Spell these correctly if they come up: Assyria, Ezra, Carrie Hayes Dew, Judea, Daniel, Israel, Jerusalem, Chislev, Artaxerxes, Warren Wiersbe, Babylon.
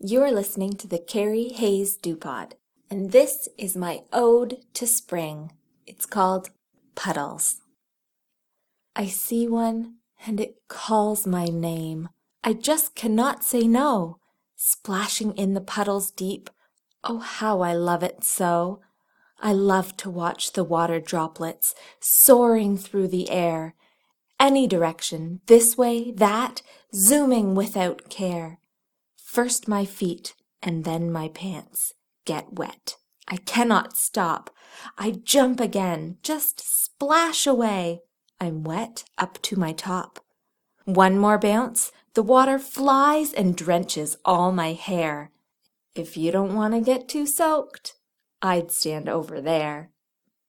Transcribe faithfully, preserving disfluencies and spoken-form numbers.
You are listening to the Carrie Hayes Dew Pod, and this is my ode to spring. It's called Puddles. I see one, and it calls my name. I just cannot say no. Splashing in the puddles deep, oh, how I love it so. I love to watch the water droplets soaring through the air. Any direction, this way, that, zooming without care. First my feet, and then my pants get wet. I cannot stop. I jump again, just splash away. I'm wet up to my top. One more bounce, the water flies and drenches all my hair. If you don't want to get too soaked, I'd stand over there.